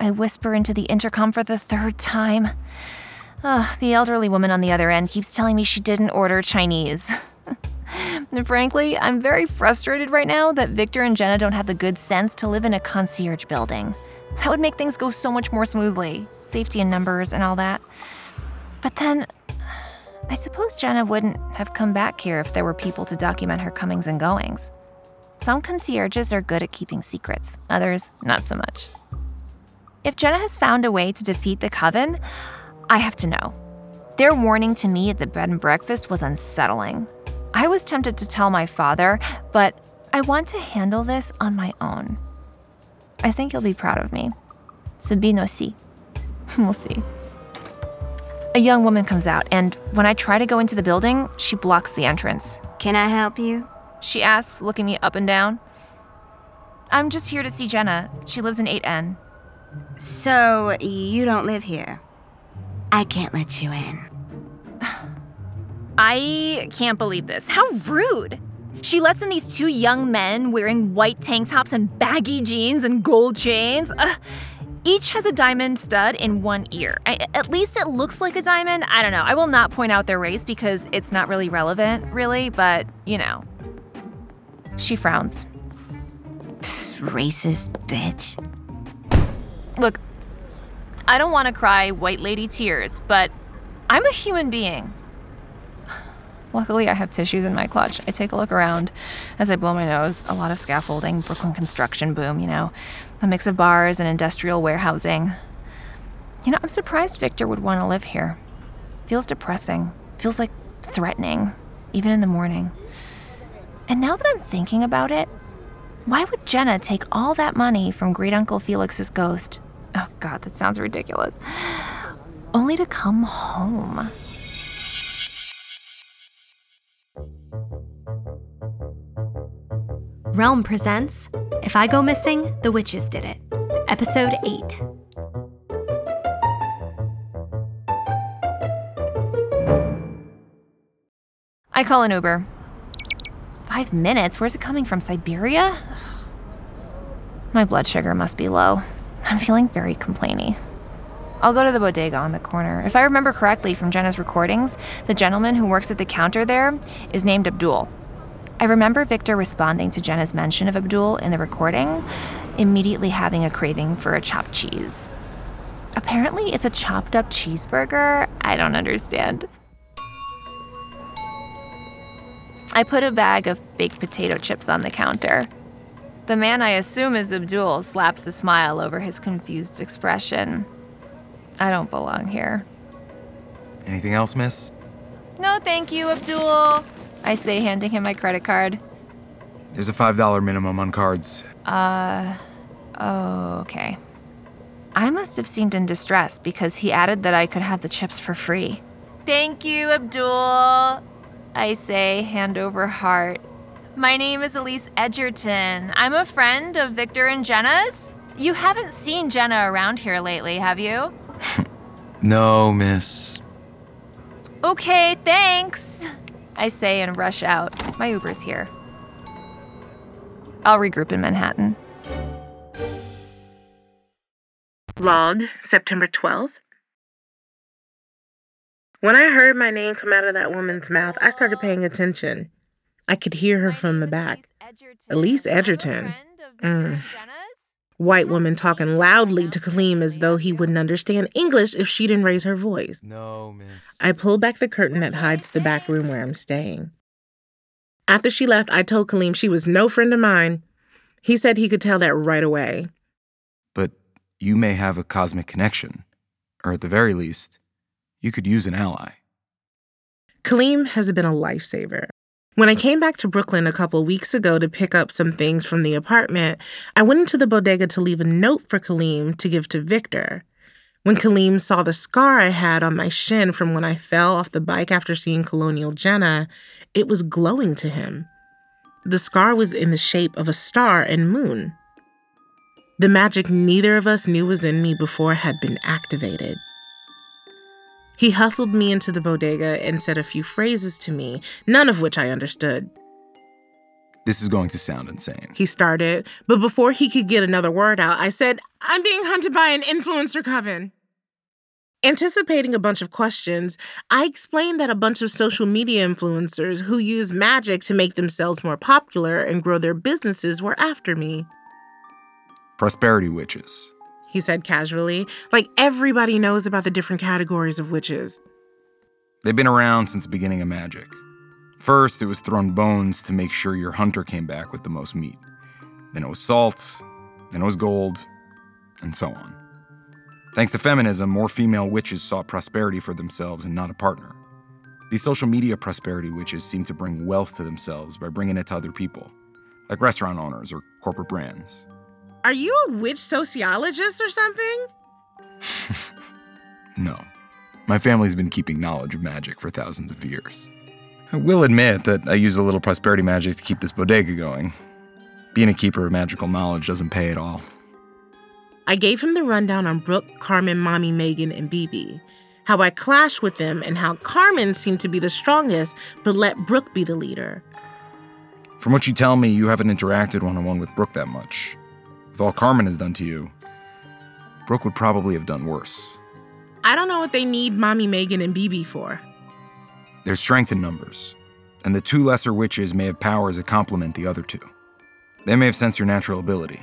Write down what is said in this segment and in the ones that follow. I whisper into the intercom for the third time. The elderly woman on the other end keeps telling me she didn't order Chinese. And frankly, I'm very frustrated right now that Victor and Jenna don't have the good sense to live in a concierge building. That would make things go so much more smoothly. Safety in numbers and all that. But then, I suppose Jenna wouldn't have come back here if there were people to document her comings and goings. Some concierges are good at keeping secrets, others not so much. If Jenna has found a way to defeat the Coven, I have to know. Their warning to me at the bed and breakfast was unsettling. I was tempted to tell my father, but I want to handle this on my own. I think he'll be proud of me. Sabino si. We'll see. A young woman comes out, and when I try to go into the building, she blocks the entrance. Can I help you? She asks, looking me up and down. I'm just here to see Jenna. She lives in 8N. So, you don't live here? I can't let you in. I can't believe this. How rude! She lets in these two young men wearing white tank tops and baggy jeans and gold chains. Each has a diamond stud in one ear. At least it looks like a diamond. I don't know. I will not point out their race because it's not really relevant, really, but, you know. She frowns. Racist bitch. Look, I don't want to cry white lady tears, but I'm a human being. Luckily, I have tissues in my clutch. I take a look around as I blow my nose. A lot of scaffolding, Brooklyn construction boom, you know. A mix of bars and industrial warehousing. You know, I'm surprised Victor would want to live here. Feels depressing. Feels like threatening, even in the morning. And now that I'm thinking about it, why would Jenna take all that money from Great Uncle Felix's ghost? Oh God, that sounds ridiculous. Only to come home. Realm presents If I Go Missing, The Witches Did It, Episode 8. I call an Uber. 5 minutes? Where's it coming from? Siberia? My blood sugar must be low. I'm feeling very complainy. I'll go to the bodega on the corner. If I remember correctly from Jenna's recordings, the gentleman who works at the counter there is named Abdul. I remember Victor responding to Jenna's mention of Abdul in the recording, immediately having a craving for a chopped cheese. Apparently, it's a chopped up cheeseburger. I don't understand. I put a bag of baked potato chips on the counter. The man I assume is Abdul slaps a smile over his confused expression. I don't belong here. Anything else, miss? No, thank you, Abdul, I say, handing him my credit card. There's a $5 minimum on cards. Okay. I must have seemed in distress because he added that I could have the chips for free. Thank you, Abdul, I say, hand over heart. My name is Elise Edgerton. I'm a friend of Victor and Jenna's. You haven't seen Jenna around here lately, have you? No, miss. Okay, thanks, I say and rush out. My Uber's here. I'll regroup in Manhattan. Log, September 12th. When I heard my name come out of that woman's mouth, I started paying attention. I could hear her from the back. Elise Edgerton. White woman talking loudly to Kaleem as though he wouldn't understand English if she didn't raise her voice. No, miss. I pull back the curtain that hides the back room where I'm staying. After she left, I told Kaleem she was no friend of mine. He said he could tell that right away. But you may have a cosmic connection, or at the very least, you could use an ally. Kaleem has been a lifesaver. When I came back to Brooklyn a couple weeks ago to pick up some things from the apartment, I went into the bodega to leave a note for Kaleem to give to Victor. When Kaleem saw the scar I had on my shin from when I fell off the bike after seeing Colonial Jenna, it was glowing to him. The scar was in the shape of a star and moon. The magic neither of us knew was in me before had been activated. He hustled me into the bodega and said a few phrases to me, none of which I understood. This is going to sound insane, he started, but before he could get another word out, I said, I'm being hunted by an influencer coven. Anticipating a bunch of questions, I explained that a bunch of social media influencers who use magic to make themselves more popular and grow their businesses were after me. Prosperity witches, he said casually, like everybody knows about the different categories of witches. They've been around since the beginning of magic. First, it was thrown bones to make sure your hunter came back with the most meat. Then it was salt, then it was gold, and so on. Thanks to feminism, more female witches sought prosperity for themselves and not a partner. These social media prosperity witches seem to bring wealth to themselves by bringing it to other people, like restaurant owners or corporate brands. Are you a witch sociologist or something? No. My family's been keeping knowledge of magic for thousands of years. I will admit that I use a little prosperity magic to keep this bodega going. Being a keeper of magical knowledge doesn't pay at all. I gave him the rundown on Brooke, Carmen, Mommy Megan, and Bibi. How I clashed with them and how Carmen seemed to be the strongest, but let Brooke be the leader. From what you tell me, you haven't interacted one-on-one with Brooke that much. With all Carmen has done to you, Brooke would probably have done worse. I don't know what they need Mommy Megan and Bibi for. There's strength in numbers, and the two lesser witches may have powers that complement the other two. They may have sensed your natural ability.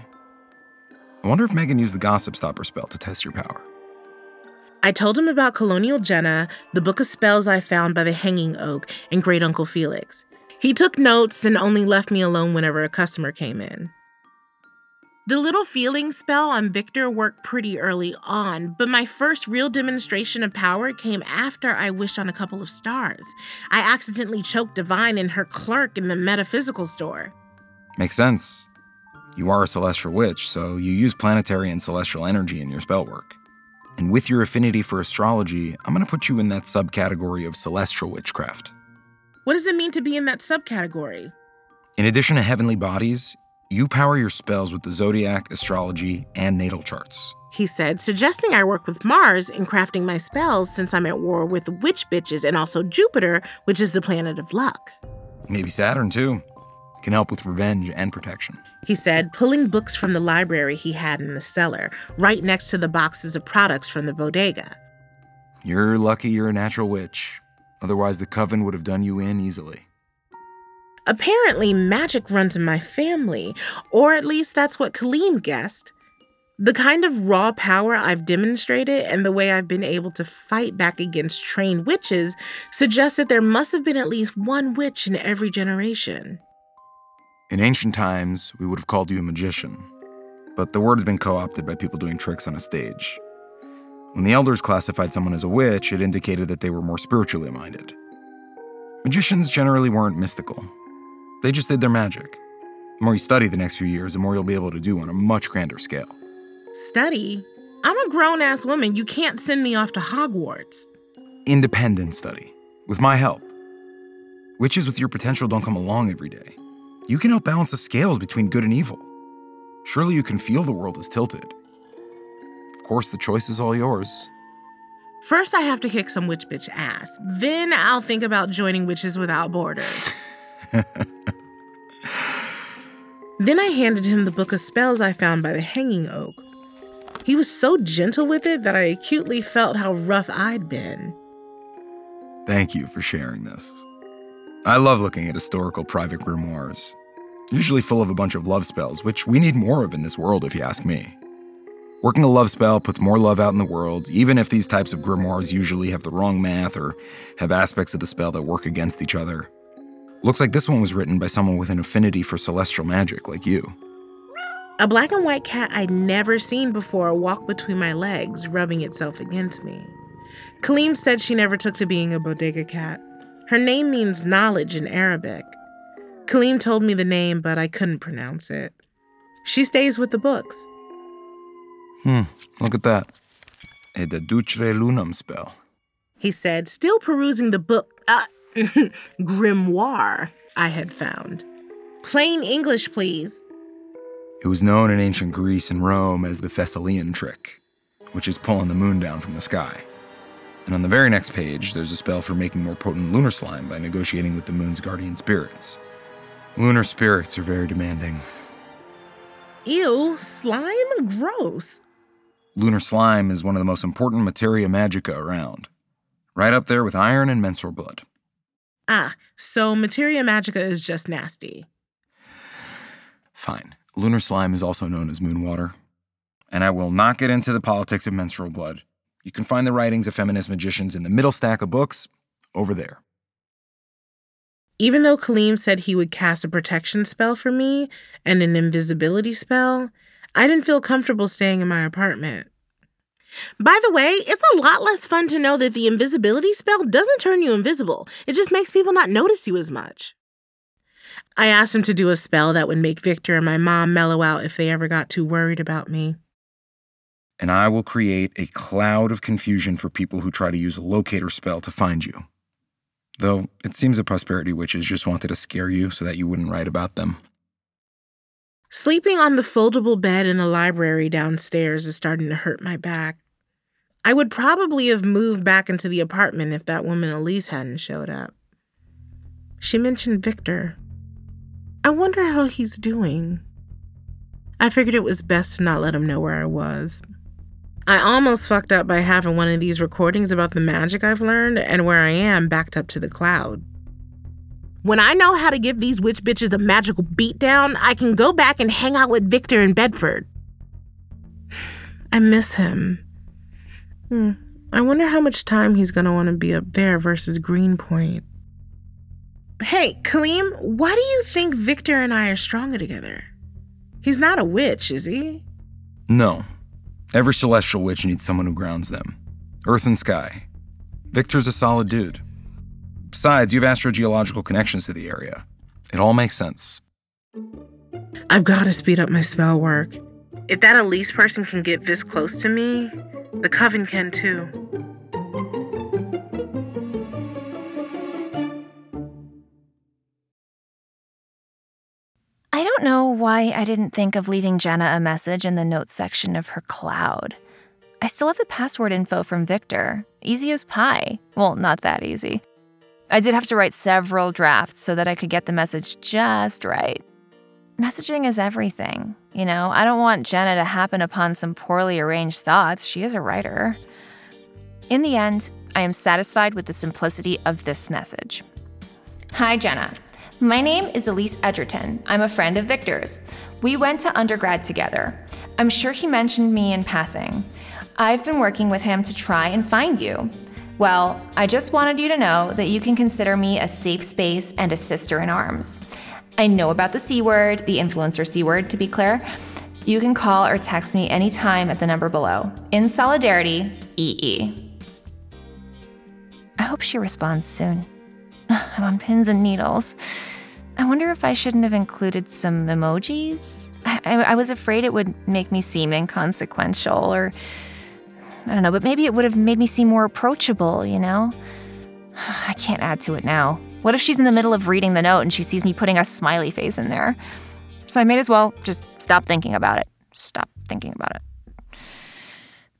I wonder if Megan used the Gossip Stopper spell to test your power. I told him about Colonial Jenna, the book of spells I found by the Hanging Oak, and Great Uncle Felix. He took notes and only left me alone whenever a customer came in. The little feeling spell on Victor worked pretty early on, but my first real demonstration of power came after I wished on a couple of stars. I accidentally choked Divine and her clerk in the metaphysical store. Makes sense. You are a celestial witch, so you use planetary and celestial energy in your spell work. And with your affinity for astrology, I'm going to put you in that subcategory of celestial witchcraft. What does it mean to be in that subcategory? In addition to heavenly bodies, you power your spells with the zodiac, astrology, and natal charts, he said, suggesting I work with Mars in crafting my spells since I'm at war with witch bitches and also Jupiter, which is the planet of luck. Maybe Saturn, too. It can help with revenge and protection, he said, pulling books from the library he had in the cellar, right next to the boxes of products from the bodega. You're lucky you're a natural witch. Otherwise, the coven would have done you in easily. Apparently, magic runs in my family, or at least that's what Kaleem guessed. The kind of raw power I've demonstrated and the way I've been able to fight back against trained witches suggests that there must have been at least one witch in every generation. In ancient times, we would have called you a magician, but the word has been co-opted by people doing tricks on a stage. When the elders classified someone as a witch, it indicated that they were more spiritually minded. Magicians generally weren't mystical. They just did their magic. The more you study the next few years, the more you'll be able to do on a much grander scale. Study? I'm a grown-ass woman. You can't send me off to Hogwarts. Independent study. With my help. Witches with your potential don't come along every day. You can help balance the scales between good and evil. Surely you can feel the world is tilted. Of course, the choice is all yours. First, I have to kick some witch bitch ass. Then I'll think about joining Witches Without Borders. Then I handed him the book of spells I found by the hanging oak. He was so gentle with it that I acutely felt how rough I'd been. Thank you for sharing this. I love looking at historical private grimoires, usually full of a bunch of love spells, which we need more of in this world, if you ask me. Working a love spell puts more love out in the world, even if these types of grimoires usually have the wrong math or have aspects of the spell that work against each other. Looks like this one was written by someone with an affinity for celestial magic, like you. A black and white cat I'd never seen before walked between my legs, rubbing itself against me. Kaleem said she never took to being a bodega cat. Her name means knowledge in Arabic. Kaleem told me the name, but I couldn't pronounce it. She stays with the books. Look at that. A deducere lunam spell, he said, still perusing the book. Grimoire I had found. Plain English, please. It was known in ancient Greece and Rome as the Thessalian trick, which is pulling the moon down from the sky. And on the very next page, there's a spell for making more potent lunar slime by negotiating with the moon's guardian spirits. Lunar spirits are very demanding. Ew, slime? Gross. Lunar slime is one of the most important materia magica around. Right up there with iron and menstrual blood. So materia magica is just nasty. Fine. Lunar slime is also known as moon water. And I will not get into the politics of menstrual blood. You can find the writings of feminist magicians in the middle stack of books over there. Even though Kaleem said he would cast a protection spell for me and an invisibility spell, I didn't feel comfortable staying in my apartment. By the way, it's a lot less fun to know that the invisibility spell doesn't turn you invisible. It just makes people not notice you as much. I asked him to do a spell that would make Victor and my mom mellow out if they ever got too worried about me. And I will create a cloud of confusion for people who try to use a locator spell to find you. Though it seems the prosperity witches just wanted to scare you so that you wouldn't write about them. Sleeping on the foldable bed in the library downstairs is starting to hurt my back. I would probably have moved back into the apartment if that woman Elise hadn't showed up. She mentioned Victor. I wonder how he's doing. I figured it was best to not let him know where I was. I almost fucked up by having one of these recordings about the magic I've learned and where I am backed up to the cloud. When I know how to give these witch bitches a magical beatdown, I can go back and hang out with Victor in Bedford. I miss him. I wonder how much time he's going to want to be up there versus Greenpoint. Hey, Kaleem, why do you think Victor and I are stronger together? He's not a witch, is he? No. Every celestial witch needs someone who grounds them. Earth and sky. Victor's a solid dude. Besides, you have astrogeological connections to the area. It all makes sense. I've got to speed up my spell work. If that Elise person can get this close to me, the Coven can too. I don't know why I didn't think of leaving Jenna a message in the notes section of her cloud. I still have the password info from Victor. Easy as pie. Well, not that easy. I did have to write several drafts so that I could get the message just right. Messaging is everything, you know? I don't want Jenna to happen upon some poorly arranged thoughts. She is a writer. In the end, I am satisfied with the simplicity of this message. Hi, Jenna. My name is Elise Edgerton. I'm a friend of Victor's. We went to undergrad together. I'm sure he mentioned me in passing. I've been working with him to try and find you. Well, I just wanted you to know that you can consider me a safe space and a sister in arms. I know about the C word, the influencer C word, to be clear. You can call or text me anytime at the number below. In solidarity, EE. I hope she responds soon. I'm on pins and needles. I wonder if I shouldn't have included some emojis. I was afraid it would make me seem inconsequential or... I don't know, but maybe it would have made me seem more approachable, you know? I can't add to it now. What if she's in the middle of reading the note and she sees me putting a smiley face in there? So I may as well just stop thinking about it.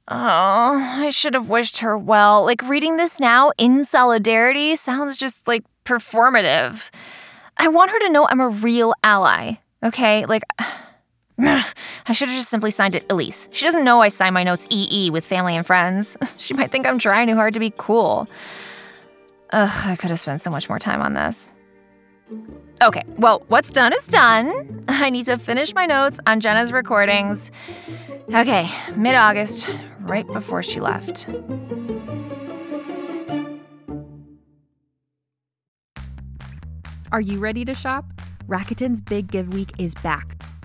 Oh, I should have wished her well. Like, reading this now in solidarity sounds just, like, performative. I want her to know I'm a real ally, okay? Like, I should have just simply signed it Elise. She doesn't know I sign my notes EE with family and friends. She might think I'm trying too hard to be cool. Ugh, I could have spent so much more time on this. Okay, well, what's done is done. I need to finish my notes on Jenna's recordings. Okay, mid-August, right before she left. Are you ready to shop? Rakuten's Big Give Week is back.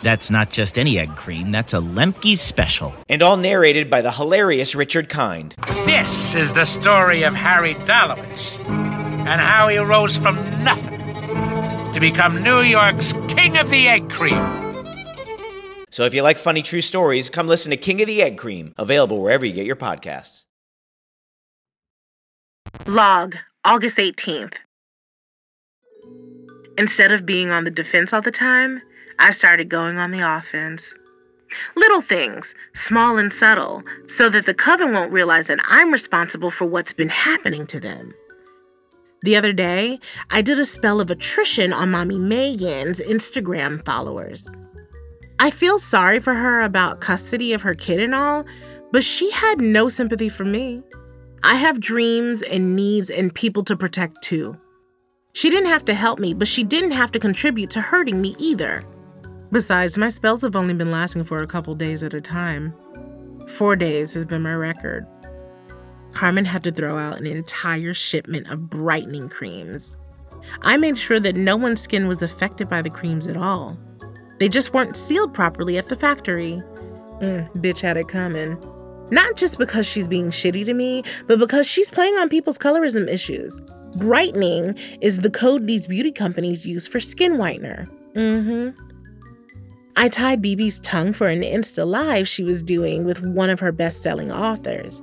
That's not just any egg cream, that's a Lemke's special. And all narrated by the hilarious Richard Kind. This is the story of Harry Dalowitz. And how he rose from nothing to become New York's King of the Egg Cream. So if you like funny true stories, come listen to King of the Egg Cream, available wherever you get your podcasts. Log, August 18th. Instead of being on the defense all the time, I started going on the offense. Little things, small and subtle, so that the coven won't realize that I'm responsible for what's been happening to them. The other day, I did a spell of attrition on Mommy Megan's Instagram followers. I feel sorry for her about custody of her kid and all, but she had no sympathy for me. I have dreams and needs and people to protect too. She didn't have to help me, but she didn't have to contribute to hurting me either. Besides, my spells have only been lasting for a couple days at a time. 4 days has been my record. Carmen had to throw out an entire shipment of brightening creams. I made sure that no one's skin was affected by the creams at all. They just weren't sealed properly at the factory. Bitch had it coming. Not just because she's being shitty to me, but because she's playing on people's colorism issues. Brightening is the code these beauty companies use for skin whitener. I tied Bibi's tongue for an Insta Live she was doing with one of her best-selling authors.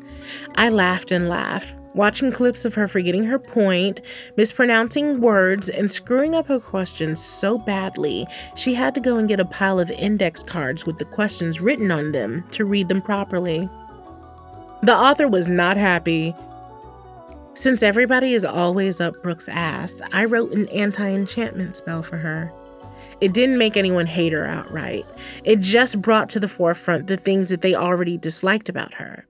I laughed and laughed, watching clips of her forgetting her point, mispronouncing words, and screwing up her questions so badly she had to go and get a pile of index cards with the questions written on them to read them properly. The author was not happy. Since everybody is always up Brooke's ass, I wrote an anti-enchantment spell for her. It didn't make anyone hate her outright. It just brought to the forefront the things that they already disliked about her,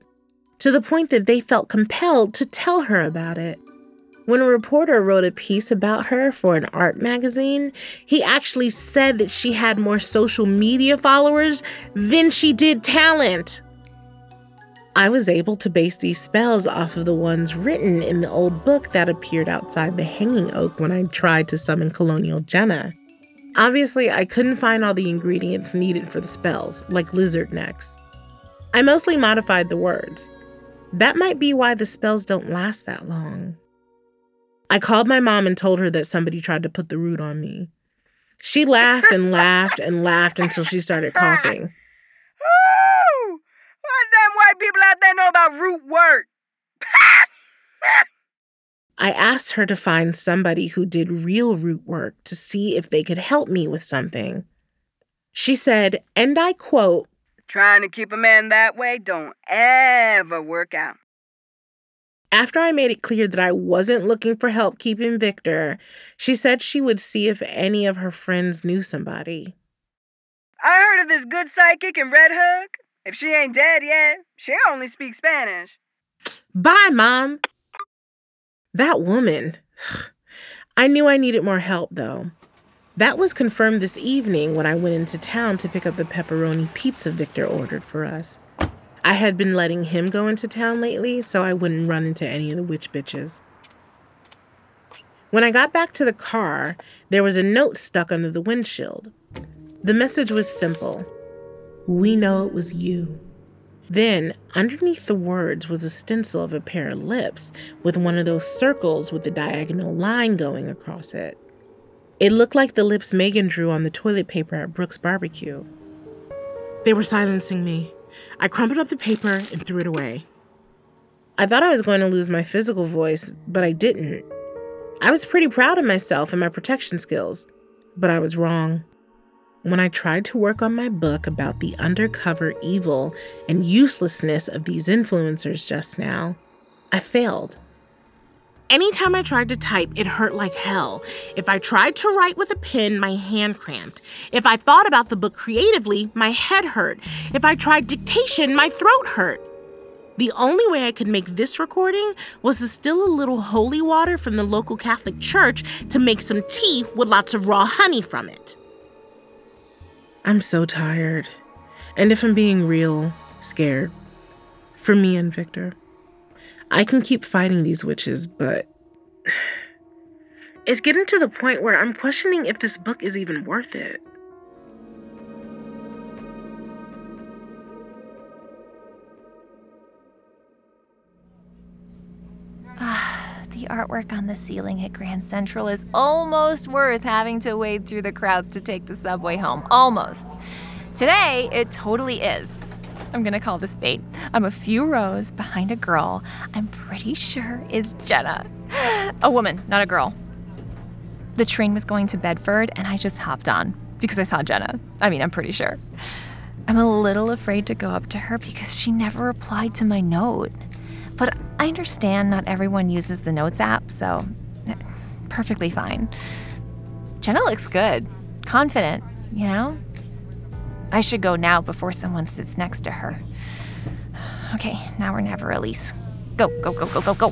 to the point that they felt compelled to tell her about it. When a reporter wrote a piece about her for an art magazine, he actually said that she had more social media followers than she did talent. I was able to base these spells off of the ones written in the old book that appeared outside the Hanging Oak when I tried to summon Colonial Jenna. Obviously, I couldn't find all the ingredients needed for the spells, like lizard necks. I mostly modified the words. That might be why the spells don't last that long. I called my mom and told her that somebody tried to put the root on me. She laughed and laughed and laughed until she started coughing. people out there know about root work? I asked her to find somebody who did real root work to see if they could help me with something. She said, and I quote, "Trying to keep a man that way don't ever work out." After I made it clear that I wasn't looking for help keeping Victor, she said she would see if any of her friends knew somebody. I heard of this good psychic in Red Hook. If she ain't dead yet, she only speaks Spanish. Bye, Mom. That woman. I knew I needed more help, though. That was confirmed this evening when I went into town to pick up the pepperoni pizza Victor ordered for us. I had been letting him go into town lately, so I wouldn't run into any of the witch bitches. When I got back to the car, there was a note stuck under the windshield. The message was simple. "We know it was you." Then, underneath the words was a stencil of a pair of lips with one of those circles with a diagonal line going across it. It looked like the lips Megan drew on the toilet paper at Brooke's barbecue. They were silencing me. I crumpled up the paper and threw it away. I thought I was going to lose my physical voice, but I didn't. I was pretty proud of myself and my protection skills, but I was wrong. When I tried to work on my book about the undercover evil and uselessness of these influencers just now, I failed. Anytime I tried to type, it hurt like hell. If I tried to write with a pen, my hand cramped. If I thought about the book creatively, my head hurt. If I tried dictation, my throat hurt. The only way I could make this recording was to steal a little holy water from the local Catholic church to make some tea with lots of raw honey from it. I'm so tired. And if I'm being real, scared. For me and Victor. I can keep fighting these witches, but it's getting to the point where I'm questioning if this book is even worth it. The artwork on the ceiling at Grand Central is almost worth having to wade through the crowds to take the subway home. Almost. Today, it totally is. I'm gonna call this fate. I'm a few rows behind a girl I'm pretty sure is Jenna. A woman, not a girl. The train was going to Bedford and I just hopped on because I saw Jenna. I mean, I'm pretty sure. I'm a little afraid to go up to her because she never replied to my note. But I understand not everyone uses the Notes app, so perfectly fine. Jenna looks good, confident, you know? I should go now before someone sits next to her. Okay, now or never, Elise. Go, go, go, go, go, go.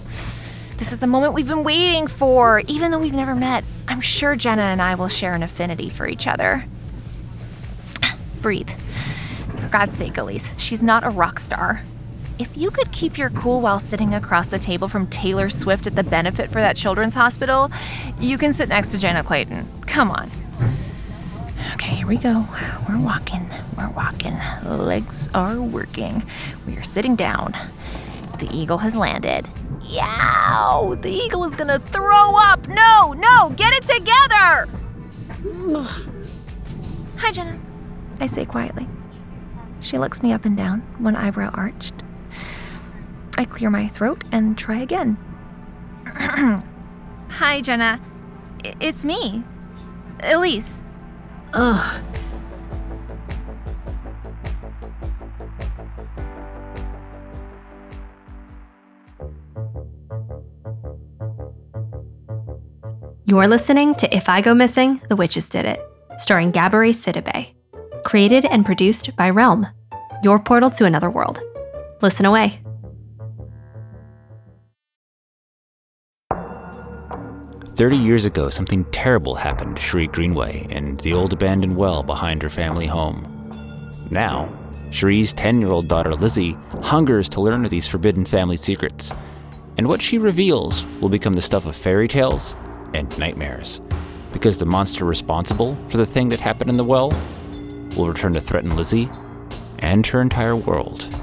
This is the moment we've been waiting for, even though we've never met. I'm sure Jenna and I will share an affinity for each other. Breathe. For God's sake, Elise, she's not a rock star. If you could keep your cool while sitting across the table from Taylor Swift at the benefit for that children's hospital, you can sit next to Jenna Clayton. Come on. Okay, here we go. We're walking. We're walking. Legs are working. We are sitting down. The eagle has landed. Yow! The eagle is gonna throw up. No, no, get it together! Ugh. Hi, Jenna, I say quietly. She looks me up and down, one eyebrow arched. I clear my throat and try again. Hi, Jenna. It's me, Elise. Ugh. You're listening to If I Go Missing, The Witches Did It, starring Gabourey Sidibe. Created and produced by Realm, your portal to another world. Listen away. "30 years ago, something terrible happened to Sheree Greenway and the old abandoned well behind her family home. Now, Sheree's 10-year-old daughter Lizzie hungers to learn of these forbidden family secrets, and what she reveals will become the stuff of fairy tales and nightmares, because the monster responsible for the thing that happened in the well will return to threaten Lizzie and her entire world."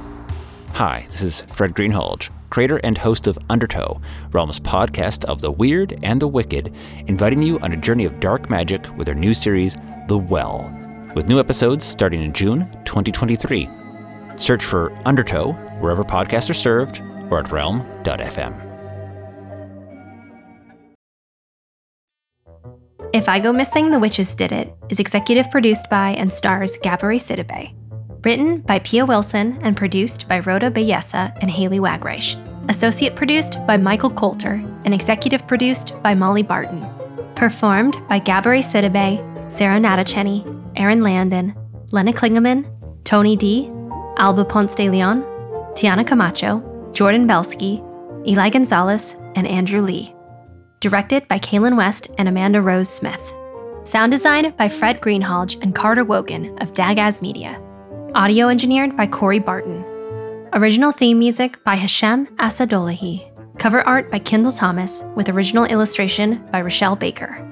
Hi, this is Fred Greenhalgh, creator and host of Undertow, Realm's podcast of the weird and the wicked, inviting you on a journey of dark magic with our new series, The Well, with new episodes starting in June 2023. Search for Undertow wherever podcasts are served, or at realm.fm. If I Go Missing, The Witches Did It is executive produced by and stars Gabourey Sidibe. Written by Pia Wilson and produced by Rhoda Bayessa and Haley Wagreich. Associate produced by Michael Coulter and executive produced by Molly Barton. Performed by Gabourey Sidibe, Sarah Natacheni, Erin Landon, Lena Klingeman, Tony D, Alba Ponce de Leon, Tiana Camacho, Jordan Belsky, Eli Gonzalez, and Andrew Lee. Directed by Kaylin West and Amanda Rose Smith. Sound design by Fred Greenhalgh and Carter Wogan of Dagaz Media. Audio engineered by Corey Barton. Original theme music by Hashem Asadolahi. Cover art by Kendall Thomas with original illustration by Rochelle Baker.